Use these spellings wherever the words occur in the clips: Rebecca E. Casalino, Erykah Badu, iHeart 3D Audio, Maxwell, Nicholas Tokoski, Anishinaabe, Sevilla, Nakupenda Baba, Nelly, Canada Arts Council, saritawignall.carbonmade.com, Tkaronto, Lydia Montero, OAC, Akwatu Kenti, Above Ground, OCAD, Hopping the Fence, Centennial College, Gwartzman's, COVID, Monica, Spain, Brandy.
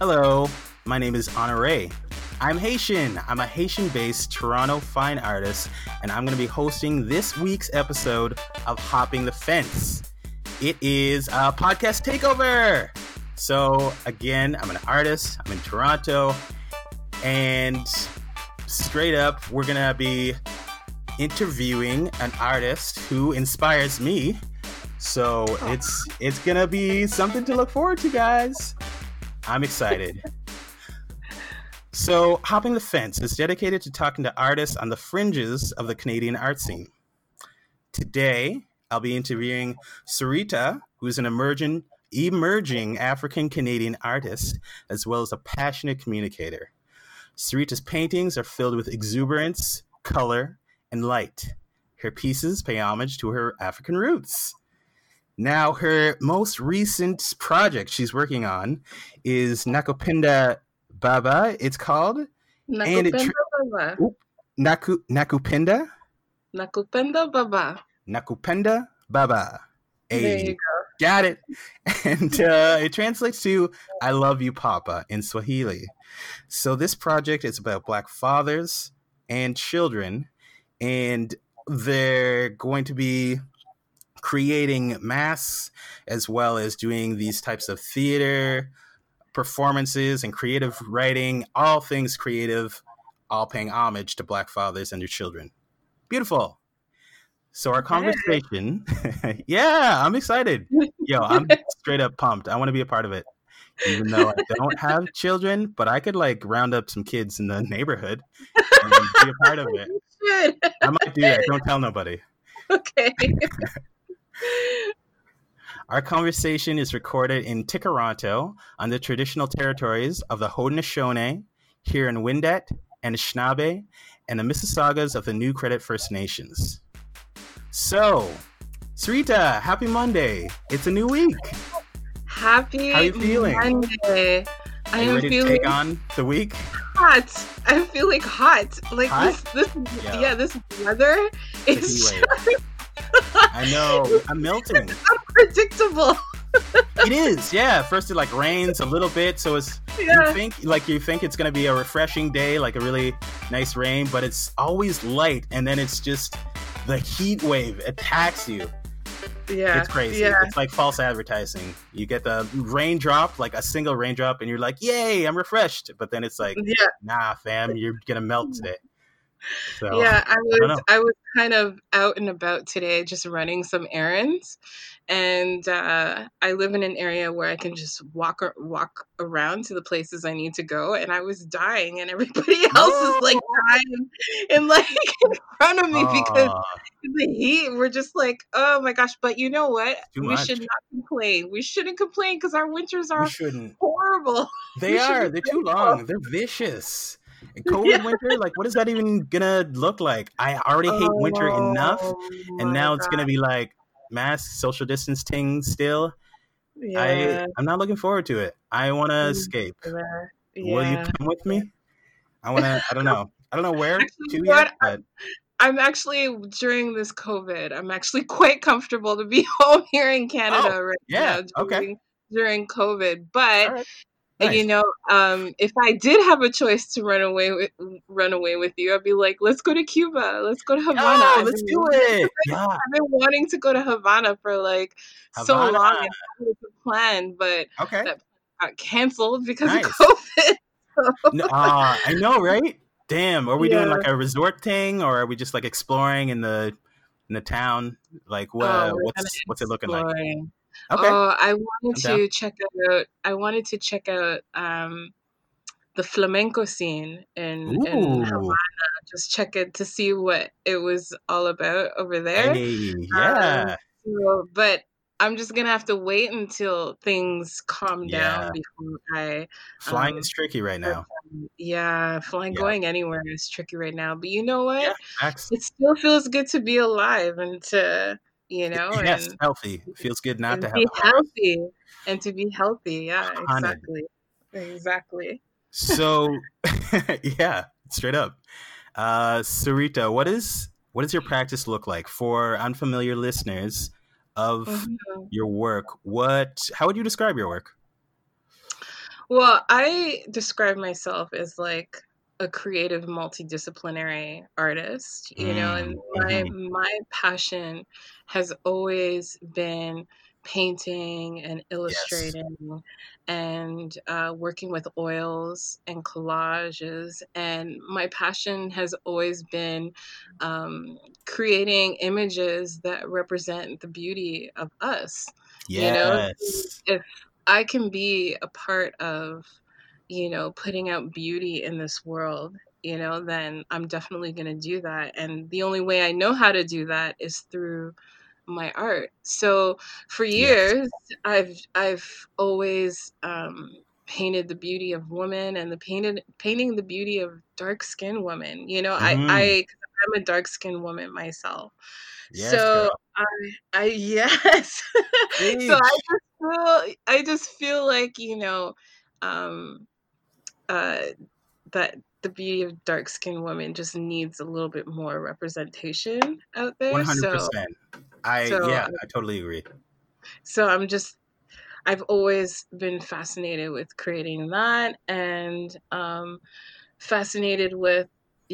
Hello, my name is Honoré. I'm Haitian. I'm a Haitian-based Toronto fine artist, and I'm going to be hosting this week's episode of Hopping the Fence. It is a podcast takeover. So again, I'm an artist. I'm in Toronto, and straight up, we're going to be interviewing an artist who inspires me. So it's going to be something to look forward to, guys. I'm excited. So Hopping the Fence is dedicated to talking to artists on the fringes of the Canadian art scene. Today, I'll be interviewing Sarita, who's an emerging African-Canadian artist, as well as a passionate communicator. Sarita's paintings are filled with exuberance, color, and light. Her pieces pay homage to her African roots. Now, her most recent project she's working on is Nakupenda Baba, it's called. Nakupenda Baba. Hey, there you go. Got it. And it translates to I love you, Papa, in Swahili. So this project is about Black fathers and children, and they're going to be creating masks as well as doing these types of theater performances and creative writing, all things creative, all paying homage to Black fathers and their children. Beautiful. So our conversation, yeah, I'm excited. Yo, I'm straight up pumped. I want to be a part of it. Even though I don't have children, but I could like round up some kids in the neighborhood and be a part of it. I might do that. Don't tell nobody. Okay. Our conversation is recorded in Tkaronto on the traditional territories of the Haudenosaunee, here in Wendat, Anishinaabe, and the Mississaugas of the New Credit First Nations. So, Sarita, happy Monday. It's a new week. Happy How are you feeling? Monday. I am ready feeling to take on the week? Hot. I'm feeling hot. Like hot? This this weather is I know. I'm melting. It's unpredictable. It is, yeah. First it like rains a little bit, so it's you think it's gonna be a refreshing day, like a really nice rain, but it's always light, and then it's just the heat wave attacks you. Yeah. It's crazy. Yeah. It's like false advertising. You get the raindrop, like a single raindrop, and you're like, yay, I'm refreshed. But then it's like, nah, fam, you're gonna melt today. So, yeah, I was kind of out and about today, just running some errands, and I live in an area where I can just walk around to the places I need to go, and I was dying, and everybody else is like dying and like in front of me because the heat. We're just like, oh my gosh! But you know what? We should not complain. We shouldn't complain because our winters are horrible. They are. They're too long. They're vicious. And winter, like, what is that even gonna look like? I already hate winter enough, and now it's gonna be like mask, social distancing still. Yeah. I'm not looking forward to it. I want to escape. Yeah. Will you come with me? I don't know where. Actually, I'm actually, during this COVID, I'm actually quite comfortable to be home here in Canada now. During COVID, but. Nice. You know, if I did have a choice to run away with you, I'd be like, let's go to Cuba. Let's go to Havana. Oh, let's do it. Yeah. I've been wanting to go to Havana for like so long. And that was the plan, but that got canceled because of COVID. I know, right? Damn. Are we doing like a resort thing, or are we just like exploring in the town? Like, what's it looking like? Okay. Oh, I wanted to check out the flamenco scene in Havana. Just check it to see what it was all about over there. Hey, yeah. But I'm just gonna have to wait until things calm down before I. Flying is tricky right now. Yeah, going anywhere is tricky right now. But you know what? Yeah, it still feels good to be alive and to. You know, and healthy. It feels good not to have to be healthy. Yeah, exactly. So, yeah, straight up. Sarita, what does your practice look like for unfamiliar listeners of your work? How would you describe your work? Well, I describe myself as like a creative, multidisciplinary artist, you know, and my passion has always been painting and illustrating and working with oils and collages. And my passion has always been creating images that represent the beauty of us. Yes. You know, if I can be a part of, you know, putting out beauty in this world, you know, then I'm definitely going to do that. And the only way I know how to do that is through my art. So for years, I've always painted the beauty of women and the painting the beauty of dark-skinned women. You know, I'm a dark-skinned woman myself. Yes, so I just feel like, you know, that the beauty of dark-skinned women just needs a little bit more representation out there. 100%. I totally agree. So I've always been fascinated with creating that, and fascinated with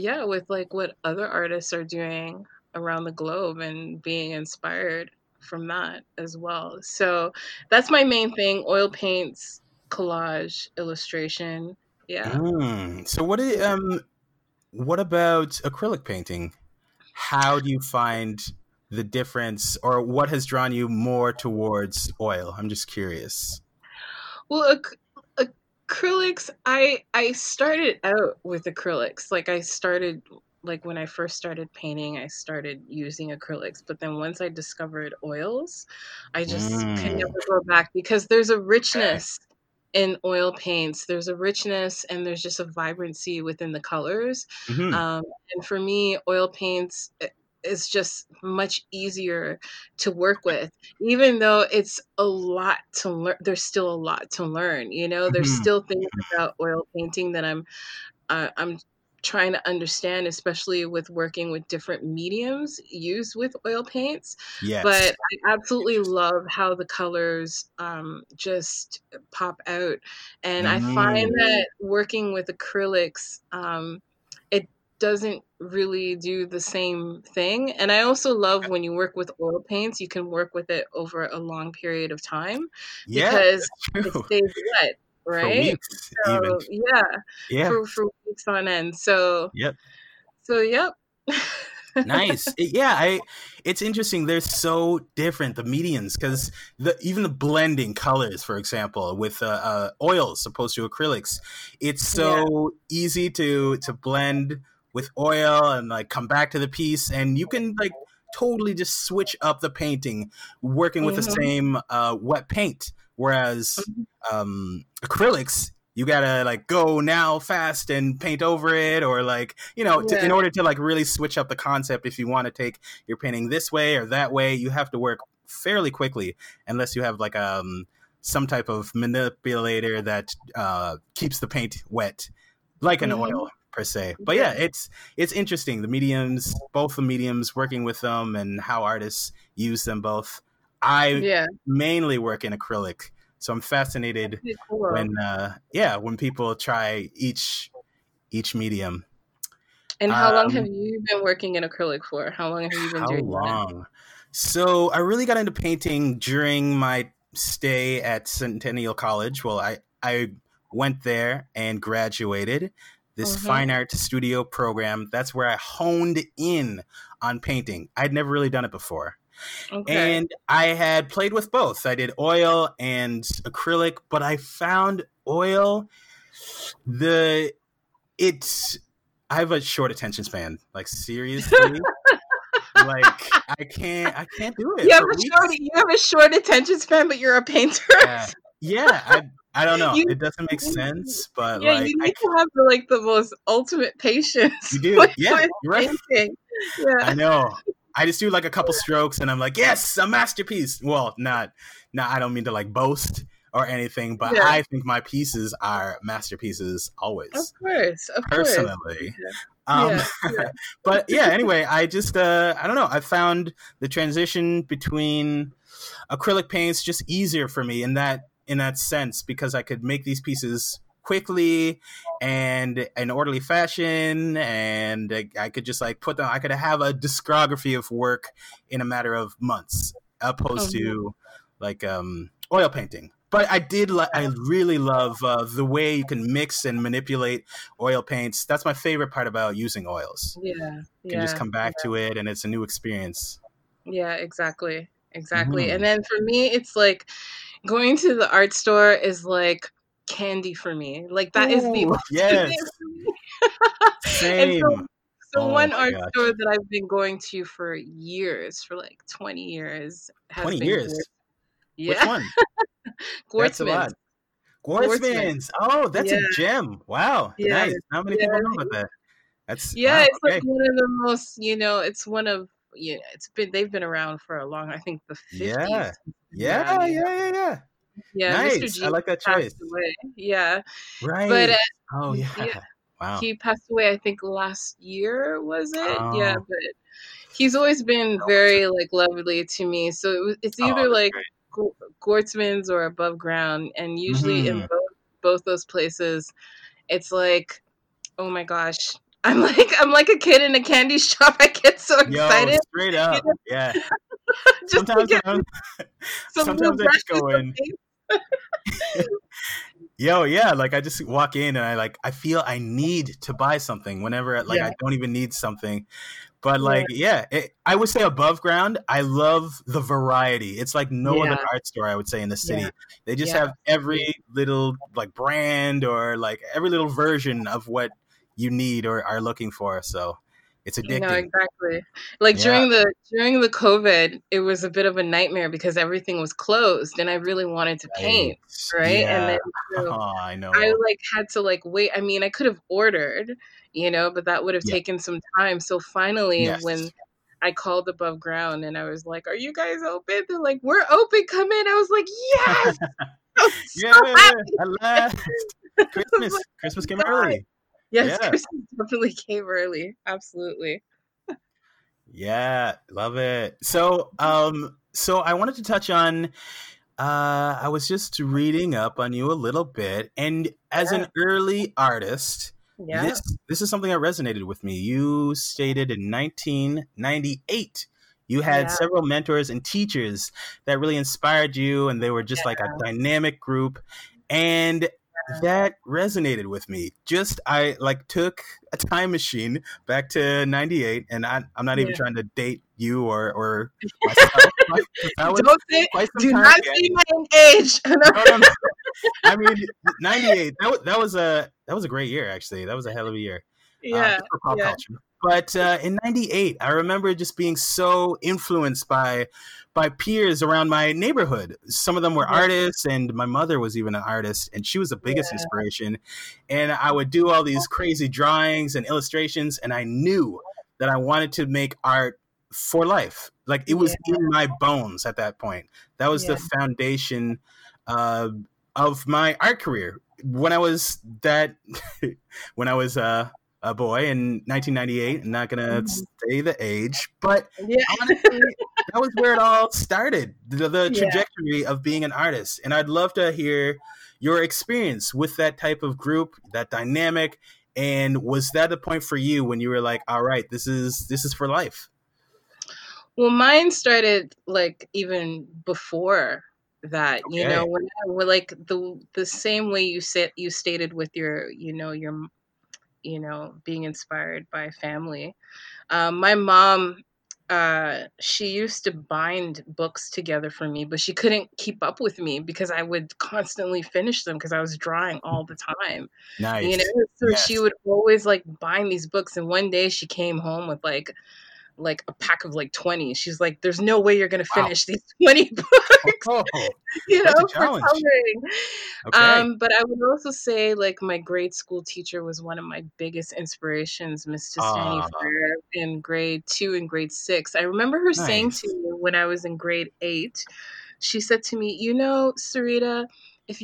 like what other artists are doing around the globe and being inspired from that as well. So that's my main thing: oil paints, collage, illustration. Yeah. So what about acrylic painting? How do you find the difference, or what has drawn you more towards oil? I'm just curious. Well, acrylics, I started out with acrylics. Like when I first started painting, I started using acrylics, but then once I discovered oils, I just could never go back, because there's a richness in oil paints. There's a richness and there's just a vibrancy within the colors. And for me, oil paints, it's just much easier to work with, even though it's a lot to learn. There's still a lot to learn, you know. There's still things about oil painting that I'm trying to understand, especially with working with different mediums used with oil paints. Yes. But I absolutely love how the colors just pop out. And I find that working with acrylics, it doesn't really do the same thing. And I also love when you work with oil paints, you can work with it over a long period of time because it stays wet. Right? For weeks, so, even. Yeah. For weeks on end. So, yep. Nice. Yeah. It's interesting. They're so different, the mediums, because even the blending colors, for example, with oils opposed to acrylics, it's so easy to blend with oil and like come back to the piece, and you can like totally just switch up the painting, working with the same wet paint. Whereas acrylics, you gotta like go now fast and paint over it, or like, you know, in order to like really switch up the concept, if you want to take your painting this way or that way, you have to work fairly quickly, unless you have like some type of manipulator that keeps the paint wet, like an oil per se. But yeah, it's interesting, the mediums, both the mediums, working with them and how artists use them both. I mainly work in acrylic, so I'm fascinated when people try each medium. And how long have you been working in acrylic for? How long have you been doing that? So I really got into painting during my stay at Centennial College. Well, I went there and graduated this fine art studio program. That's where I honed in on painting. I'd never really done it before. Okay. And I had played with both. I did oil and acrylic, but I found oil, I have a short attention span. Like, seriously? Like, I can't do it. You have a short attention span, but you're a painter. Yeah. I don't know. It doesn't make sense, but you need to have like the most ultimate patience. You do. Yeah, you're right. Yeah. I know. I just do like a couple strokes and I'm like, yes, a masterpiece. Well, not I don't mean to like boast or anything, but I think my pieces are masterpieces always. Of course. Personally. But yeah, anyway, I just, I don't know. I found the transition between acrylic paints just easier for me, in that in that sense, because I could make these pieces quickly and in orderly fashion, and I could just like put them, I could have a discography of work in a matter of months, opposed to like oil painting. But I did I really love the way you can mix and manipulate oil paints. That's my favorite part about using oils. Yeah. You can just come back to it, and it's a new experience. Yeah, exactly. Exactly. Mm. And then for me, it's like going to the art store is like candy for me. Like that is the Same. So one art store that I've been going to for years, for like 20 years. Yeah. Which one? Gwartzman's. Gwartzman's. Oh, that's a gem. Wow. Yeah. Nice. How many people know about that? That's it's like one of the most, you know, it's one of, you know, it's been, they've been around for a long, I think the 50s. Nice. Mr. G, I like that choice. Right. But wow. He passed away, I think last year, was it? Oh. Yeah, but he's always been very like lovely to me. So it was, it's either like Gwartzman's or Above Ground, and usually in both those places, it's like, oh my gosh, I'm like a kid in a candy shop. I get so excited. Straight up, yeah. Sometimes I just go in. Like I just walk in and I feel I need to buy something whenever I don't even need something. But I would say Above Ground, I love the variety. It's like no other art store, I would say, in the city. They just have every little like brand or like every little version of what you need or are looking for. So it's addicting. No, exactly. Like during the COVID, it was a bit of a nightmare because everything was closed, and I really wanted to paint, right? Yeah. And then I know. I like had to like wait. I mean, I could have ordered, you know, but that would have taken some time. So finally, when I called Above Ground and I was like, "Are you guys open?" They're like, "We're open. Come in." I was like, "Yes!" Christmas. Like, Christmas came early. Yes, Christmas definitely came early. Absolutely. Yeah, love it. So, so I wanted to touch on. I was just reading up on you a little bit, and as an early artist, this is something that resonated with me. You stated in 1998. You had several mentors and teachers that really inspired you, and they were just like a dynamic group, and that resonated with me. Just I like took a time machine back to 98, and I'm not even trying to date you or myself. Do not say my age. No. I mean 98. That was a great year actually. That was a hell of a year. Yeah. For pop culture. But in 98, I remember just being so influenced by peers around my neighborhood. Some of them were artists, and my mother was even an artist, and she was the biggest inspiration. And I would do all these crazy drawings and illustrations, and I knew that I wanted to make art for life. Like, it was in my bones at that point. That was the foundation of my art career. When I was a boy in 1998. I'm not gonna say the age, but honestly, that was where it all started, the trajectory of being an artist. And I'd love to hear your experience with that type of group, that dynamic. And was that the point for you when you were like, all right, this is for life? Well, mine started like even before that, you know, when like the same way you stated with your, you know, your, you know, being inspired by family. My mom, she used to bind books together for me, but she couldn't keep up with me because I would constantly finish them because I was drawing all the time. Nice. You know, so she would always like bind these books. And one day she came home with like a pack of like 20. She's like, "There's no way you're gonna finish these 20 books." You know, for coloring. Okay. But I would also say like my grade school teacher was one of my biggest inspirations, Miss Tistani Fair, in grade 2 and grade 6. I remember her saying to me when I was in grade 8, she said to me, "You know, Sarita, if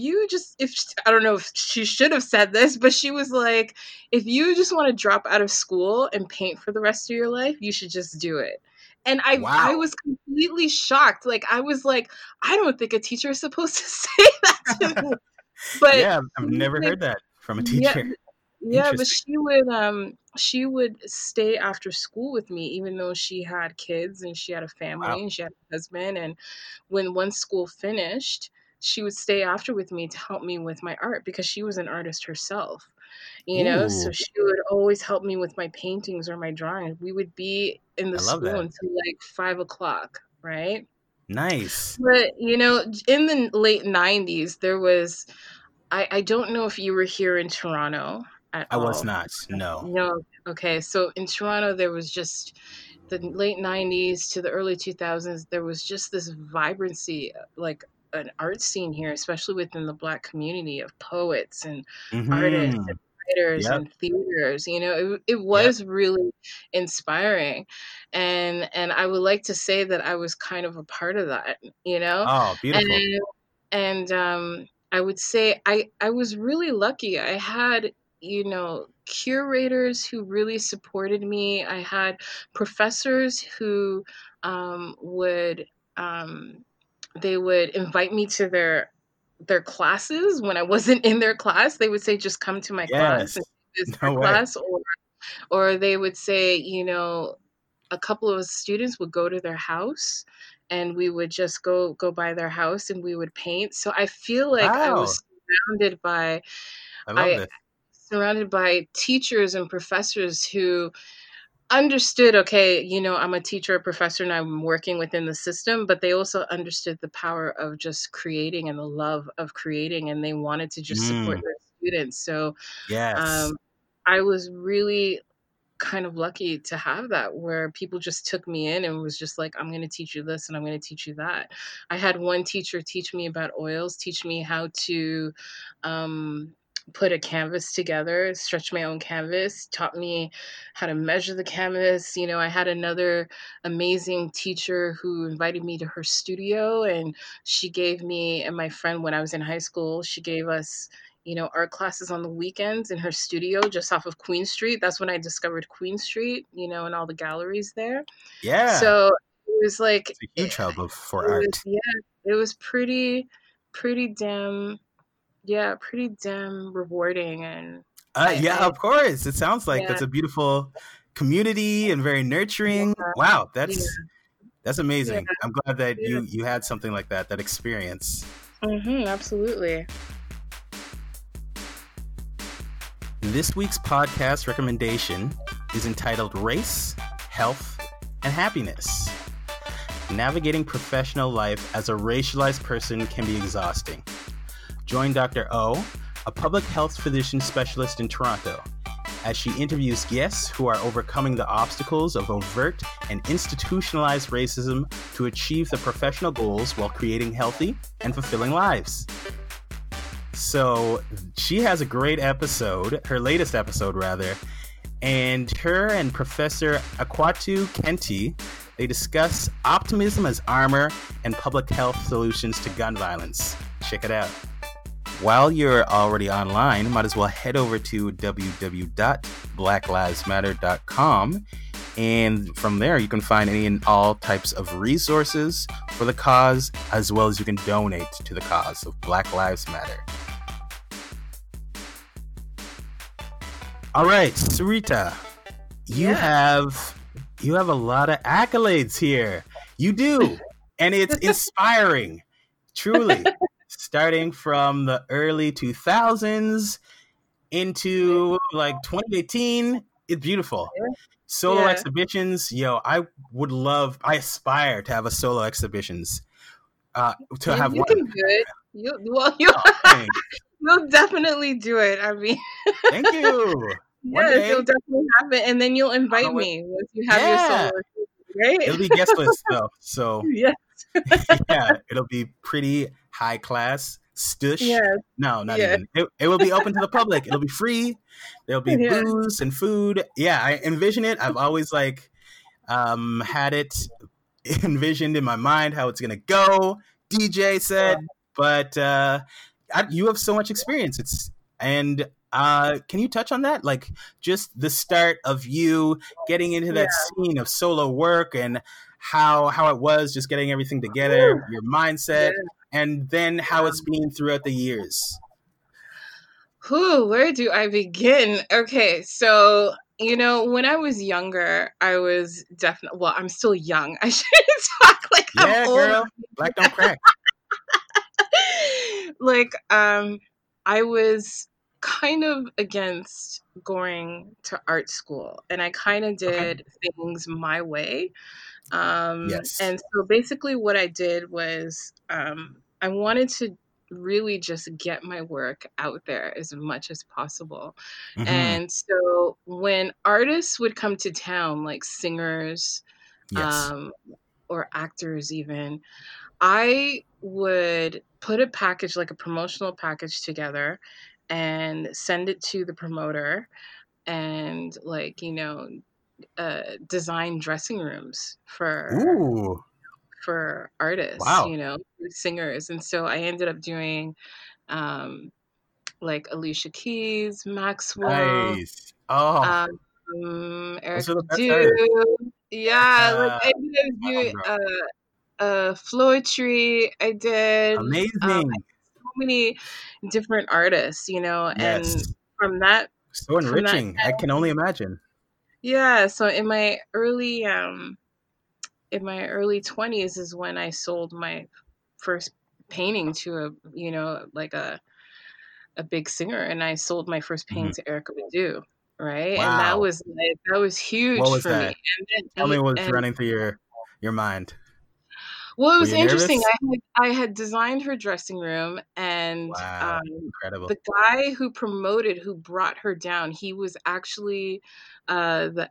I don't know if she should have said this, but she was like, if you just want to drop out of school and paint for the rest of your life, you should just do it." And I was completely shocked. Like, I was like, I don't think a teacher is supposed to say that to me. But yeah, I've never heard that from a teacher. Yeah, but she would stay after school with me, even though she had kids and she had a family and she had a husband. And when one school finished, she would stay after with me to help me with my art, because she was an artist herself, you know. So she would always help me with my paintings or my drawings. We would be in the school until like 5 o'clock, right? Nice. But, you know, in the late 90s, there was, I don't know if you were here in Toronto at all. I was not, no. No, okay. So in Toronto, there was just, the late 90s to the early 2000s, there was just this vibrancy, like an art scene here, especially within the Black community, of poets and artists and writers and theaters. You know, it was really inspiring. And I would like to say that I was kind of a part of that, you know? Oh, beautiful. And I would say I was really lucky. I had, you know, curators who really supported me. I had professors who would invite me to their classes. When I wasn't in their class, they would say, just come to my class and do this class. Or they would say, you know, a couple of students would go to their house and we would just go by their house and we would paint. So I feel like I was surrounded by teachers and professors who understood, okay, you know, I'm a teacher, a professor, and I'm working within the system, but they also understood the power of just creating and the love of creating, and they wanted to just support their students. So I was really kind of lucky to have that, where people just took me in and was just like, I'm going to teach you this and I'm going to teach you that. I had one teacher teach me about oils, teach me how to put a canvas together, stretch my own canvas, taught me how to measure the canvas. You know, I had another amazing teacher who invited me to her studio, and she gave me and my friend, when I was in high school, she gave us, you know, art classes on the weekends in her studio just off of Queen Street. That's when I discovered Queen Street, you know, and all the galleries there. Yeah. So it was like, it's a huge hub for art. It was pretty damn rewarding. And of course, it sounds like that's a beautiful community and very nurturing. Wow, that's amazing. I'm glad that you had something like that experience. Absolutely. This week's podcast recommendation is entitled Race, Health, and Happiness. Navigating professional life as a racialized person can be exhausting. Join Dr. O, a public health physician specialist in Toronto, as she interviews guests who are overcoming the obstacles of overt and institutionalized racism to achieve their professional goals while creating healthy and fulfilling lives. So she has a great episode, her latest episode rather, and her and Professor Akwatu Kenti, they discuss optimism as armor and public health solutions to gun violence. Check it out. While you're already online, might as well head over to www.blacklivesmatter.com, and from there you can find any and all types of resources for the cause, as well as you can donate to the cause of Black Lives Matter. All right, Sarita, you have a lot of accolades here. You do, and it's inspiring, truly. Starting from the early 2000s into like 2018, it's beautiful. Solo exhibitions, I aspire to have a solo exhibitions. You can do it. You'll definitely do it. I mean, thank you. Yes, it'll definitely happen, and then you'll invite me once you have your solo exhibition, right? It'll be guest list though, so it'll be pretty high class stush. Even it will be open to the public. It'll be free. There'll be booze and food. I envision it. I've always like had it envisioned in my mind how it's gonna go, DJ said, but you have so much experience. Can you touch on that, like just the start of you getting into that scene of solo work and how it was just getting everything together, your mindset, and then how it's been throughout the years. Where do I begin? Okay, so, you know, when I was younger, I was definitely, well, I'm still young. I shouldn't talk like I'm old. Yeah, girl, black don't crack. Like, I was kind of against going to art school, and I kind of did things my way. And so basically what I did was I wanted to really just get my work out there as much as possible. And so when artists would come to town, like singers or actors even, I would put a package, like a promotional package together, and send it to the promoter and, like, you know, design dressing rooms for artists, you know, singers. And so I ended up doing like Alicia Keys, Maxwell, Erykah Badu. Like I did do Floetry. I did many different artists, you know, and from that, so enriching. I can only imagine. So in my early 20s is when I sold my first painting to a, you know, like a big singer, and I sold my first painting to Erykah Badu, right? And that was like, that was huge for me. And then, tell me what's running through your mind. Well, it was interesting. I had designed her dressing room, and the guy who promoted, who brought her down, he was actually the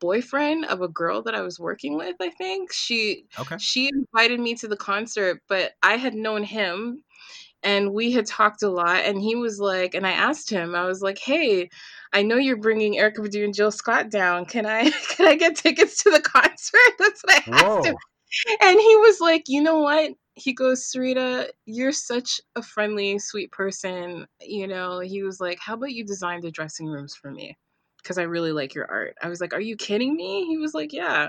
boyfriend of a girl that I was working with, I think. She invited me to the concert, but I had known him, and we had talked a lot, and he was like, and I asked him, I was like, hey, I know you're bringing Erykah Badu and Jill Scott down. Can I get tickets to the concert? That's what I asked him. And he was like, you know what? He goes, Sarita, you're such a friendly, sweet person. You know, he was like, how about you design the dressing rooms for me? Because I really like your art. I was like, are you kidding me? He was like, yeah.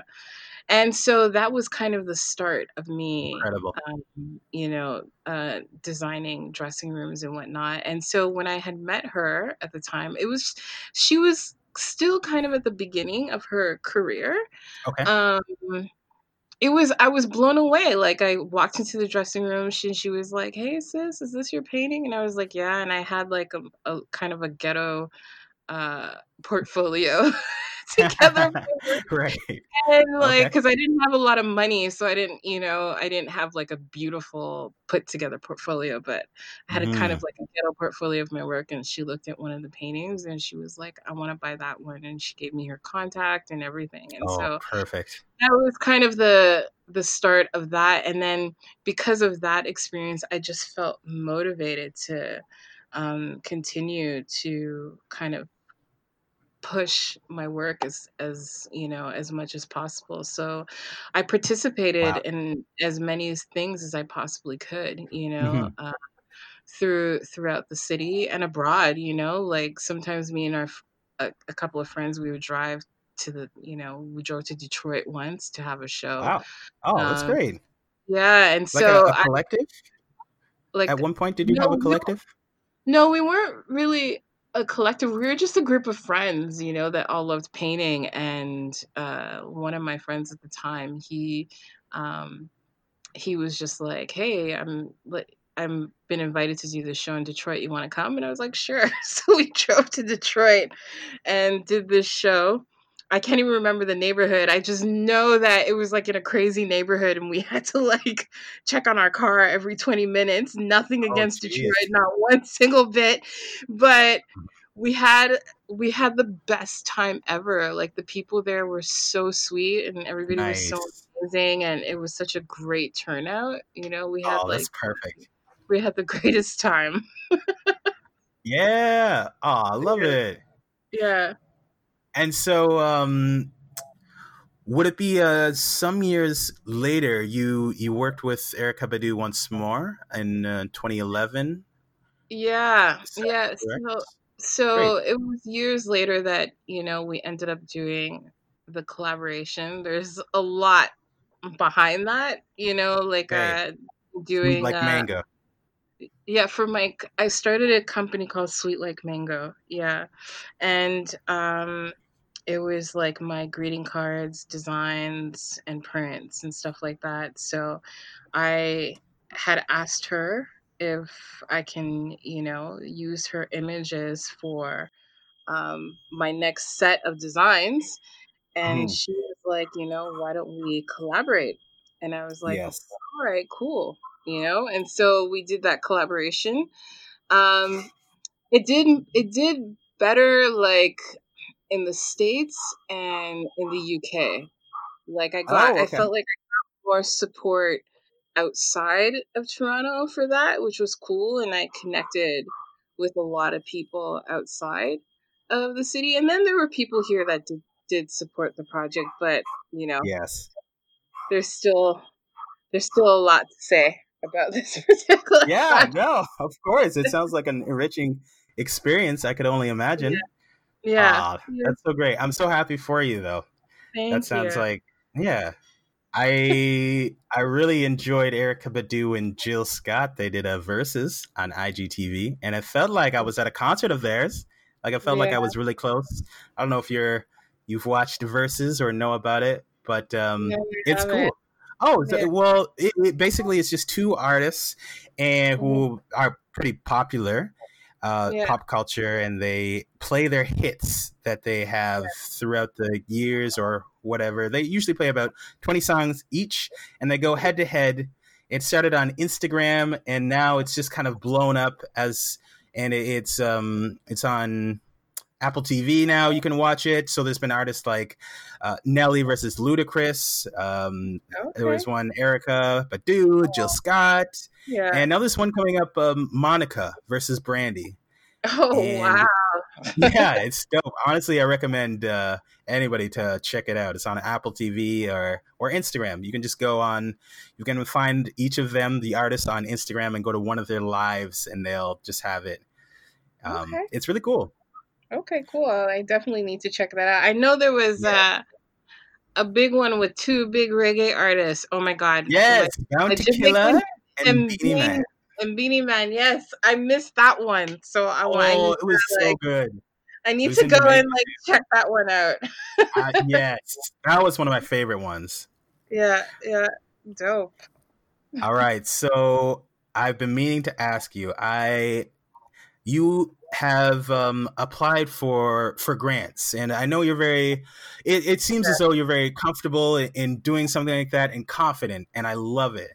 And so that was kind of the start of me, you know, designing dressing rooms and whatnot. And so when I had met her at the time, she was still kind of at the beginning of her career. I was blown away. Like, I walked into the dressing room, she was like, hey sis, is this your painting? And I was like, yeah. And I had like a kind of a ghetto portfolio together. And like, cause I didn't have a lot of money. So I didn't have like a beautiful put together portfolio, but I had a kind of like a ghetto portfolio of my work. And she looked at one of the paintings and she was like, I want to buy that one. And she gave me her contact and everything. And so perfect. That was kind of the start of that. And then because of that experience, I just felt motivated to continue to kind of push my work as you know, as much as possible. So I participated in as many things as I possibly could, you know, throughout the city and abroad, you know, like sometimes me and a couple of friends, we would drive to we drove to Detroit once to have a show. That's great. Yeah. And like so a collective, like at one point, did you have a collective? No, we weren't really a collective. We were just a group of friends, you know, that all loved painting. And one of my friends at the time, he was just like, hey, I'm been invited to do this show in Detroit. You want to come? And I was like, sure. So we drove to Detroit and did this show. I can't even remember the neighborhood. I just know that it was like in a crazy neighborhood, and we had to like check on our car every 20 minutes. Nothing against Detroit, not one single bit. But we had the best time ever. Like, the people there were so sweet, and everybody was so amazing, and it was such a great turnout. You know, we had that's perfect. We had the greatest time. I love it. Yeah. And so, would it be some years later you worked with Erykah Badu once more in 2011? Yeah, yeah. So it was years later that, you know, we ended up doing the collaboration. There's a lot behind that, you know, like doing Sweet Like Mango. Yeah, for my, I started a company called Sweet Like Mango. Yeah, and it was like my greeting cards, designs, and prints and stuff like that. So I had asked her if I can, you know, use her images for my next set of designs. And she was like, you know, why don't we collaborate? And I was like, yes. All right, cool. You know? And so we did that collaboration. It did better, like, in the States and in the UK. Like, I got, I felt like I got more support outside of Toronto for that, which was cool. And I connected with a lot of people outside of the city. And then there were people here that did support the project, but you know, yes, there's still a lot to say about this particular project. No, of course. It sounds like an enriching experience. I could only imagine. Yeah. That's so great. I'm so happy for you though. Thank you. I really enjoyed Erykah Badu and Jill Scott. They did a Versus on IGTV, and it felt like I was at a concert of theirs. Like I felt like I was really close. I don't know if you've watched Versus or know about it, but it's cool. It basically it's just two artists and who are pretty popular pop culture, and they play their hits that they have throughout the years or whatever. They usually play about 20 songs each, and they go head to head. It started on Instagram, and now it's just kind of blown up it's on Apple TV now. You can watch it. So there's been artists like Nelly versus Ludacris. There was one Erykah Badu, Jill Scott, and now there's one coming up, Monica versus Brandy. Yeah, it's dope. Honestly, I recommend anybody to check it out. It's on Apple TV or Instagram. You can just go on. You can find each of them, the artists, on Instagram, and go to one of their lives, and they'll just have it. It's really cool. Okay, cool. I definitely need to check that out. I know there was a big one with two big reggae artists. Oh my God. Yes, Bounty Killer and Beanie Man. And Beanie Man, yes. I missed that one. So I it was so good. I need to go and check that one out. Yes. That was one of my favorite ones. Yeah. Dope. All right. So I've been meaning to ask you. You have applied for grants, and I know you're very, it seems as though you're very comfortable in doing something like that and confident, and I love it.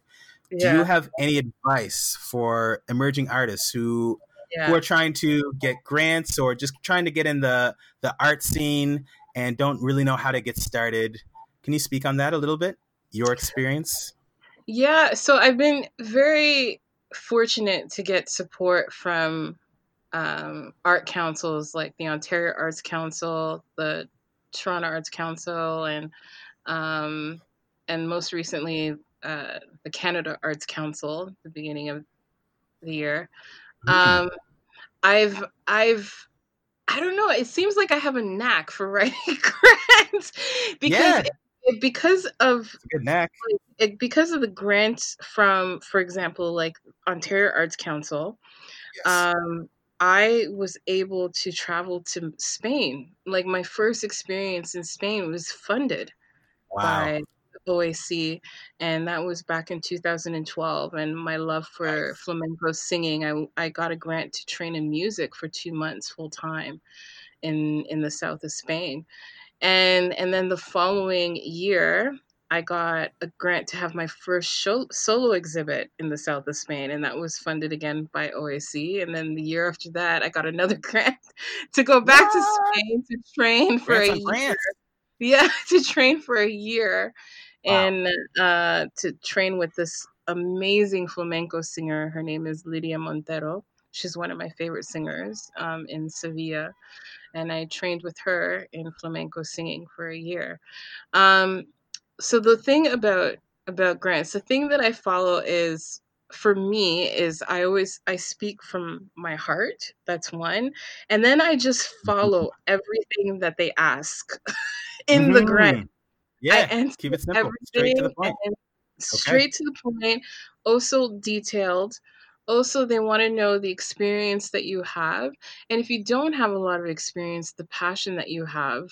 Do you have any advice for emerging artists who are trying to get grants or just trying to get in the art scene and don't really know how to get started? Can you speak on that a little bit, your experience? Yeah, so I've been very fortunate to get support from art councils like the Ontario Arts Council, the Toronto Arts Council, and most recently the Canada Arts Council at the beginning of the year. I don't know. It seems like I have a knack for writing grants because of the grants from, for example, like Ontario Arts Council. Yes. I was able to travel to Spain. Like my first experience in Spain was funded by OAC, and that was back in 2012. And my love for flamenco singing, I got a grant to train in music for 2 months full time in the south of Spain, and then the following year I got a grant to have my first solo exhibit in the south of Spain, and that was funded again by OAC. And then the year after that, I got another grant to go back to Spain to train for a year. And to train with this amazing flamenco singer. Her name is Lydia Montero. She's one of my favorite singers in Sevilla, and I trained with her in flamenco singing for a year. So the thing about grants, the thing that I follow is, for me, is I speak from my heart. That's one. And then I just follow everything that they ask in the grant. Yeah, keep it simple. Straight to the point. Straight to the point. Also detailed. Also, they want to know the experience that you have. And if you don't have a lot of experience, the passion that you have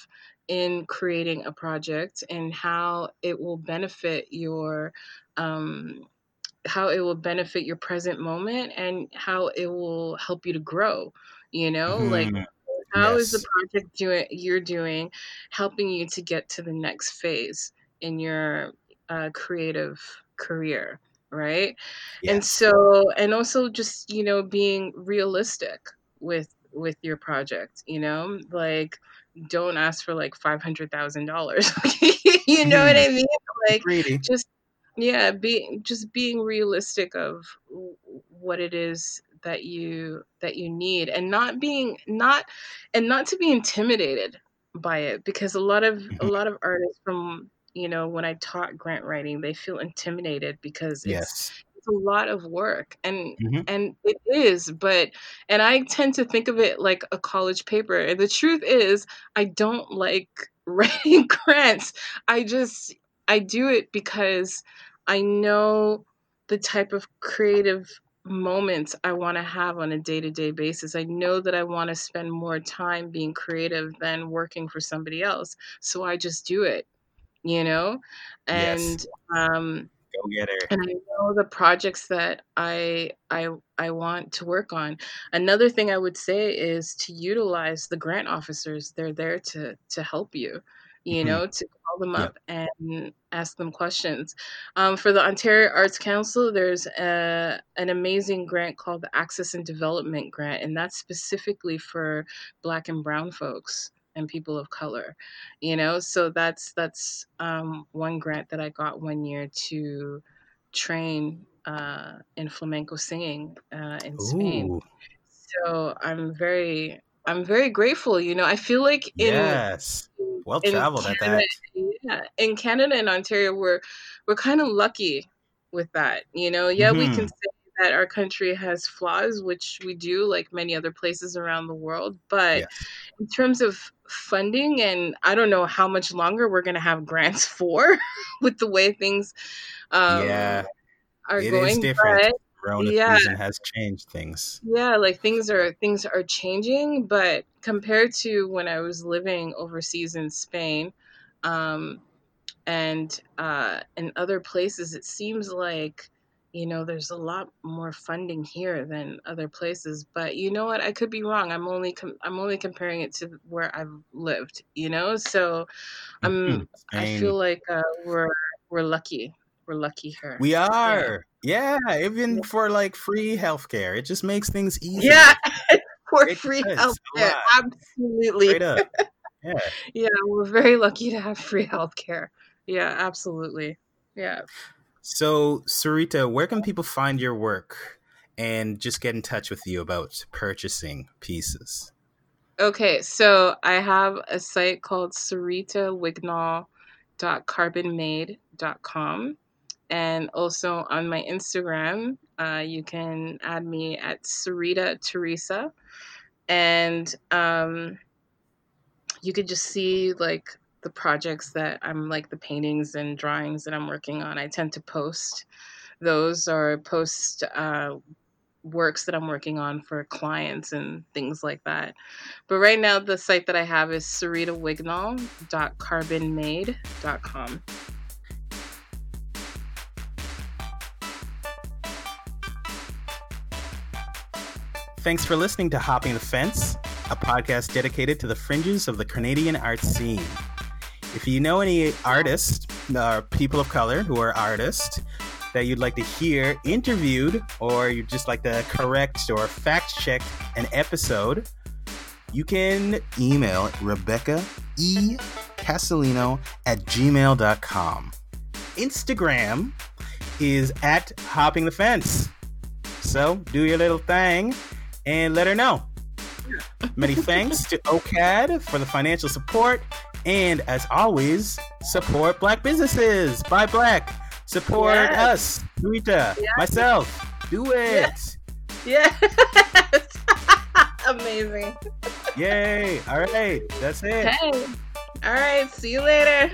in creating a project and how it will benefit your present moment and how it will help you to grow, you know, like how is the project you're doing helping you to get to the next phase in your creative career, right? Yes. And so, and also just, you know, being realistic with your project, you know, like don't ask for like $500,000, you know what I mean? Like greedy. Being realistic of what it is that you need, and not to be intimidated by it, because a lot of artists from, you know, when I taught grant writing, they feel intimidated because it's a lot of work, and it is, but I tend to think of it like a college paper, and the truth is I don't like writing grants. I do it because I know the type of creative moments I want to have on a day-to-day basis. I know that I want to spend more time being creative than working for somebody else. So I just do it, you know? And go get her. And I know the projects that I want to work on. Another thing I would say is to utilize the grant officers. They're there to help you, you know, to call them up and ask them questions. For the Ontario Arts Council, there's an amazing grant called the Access and Development Grant, and that's specifically for Black and Brown folks and people of color, you know? So that's one grant that I got one year to train in flamenco singing in Spain. So I'm very grateful, you know. I feel like well-traveled at that. Yeah, in Canada and Ontario, we're kind of lucky with that, you know. Yeah, we can say that our country has flaws, which we do, like many other places around the world. But in terms of funding, and I don't know how much longer we're going to have grants for with the way things are it going. Is different. But Rona season has changed things. Yeah, like things are changing, but compared to when I was living overseas in Spain, and in other places, it seems like, you know, there's a lot more funding here than other places. But you know what? I could be wrong. I'm only comparing it to where I've lived. You know, so I feel like we're lucky. We're lucky here. We are. Yeah, even for like free healthcare. It just makes things easier. Yeah. For free healthcare. Absolutely. Straight up. Yeah. Yeah, we're very lucky to have free healthcare. Yeah, absolutely. Yeah. So, Sarita, where can people find your work and just get in touch with you about purchasing pieces? Okay, so I have a site called saritawignall.carbonmade.com. And also on my Instagram, you can add me at Sarita Teresa. And you could just see like the projects that I'm like the paintings and drawings that I'm working on. I tend to post those or post works that I'm working on for clients and things like that. But right now the site that I have is saritawignall.carbonmade.com. Thanks for listening to Hopping the Fence, a podcast dedicated to the fringes of the Canadian art scene. If you know any artists, people of color who are artists, that you'd like to hear interviewed, or you'd just like to correct or fact check an episode, you can email Rebecca E. Casalino @gmail.com. Instagram is @hoppingthefence. So do your little thing and let her know. Many thanks to OCAD for the financial support. And as always, support Black businesses. Buy Black. Support us, Rita, myself. Do it. Yes. Amazing. Yay. All right. That's it. Hey. All right. See you later.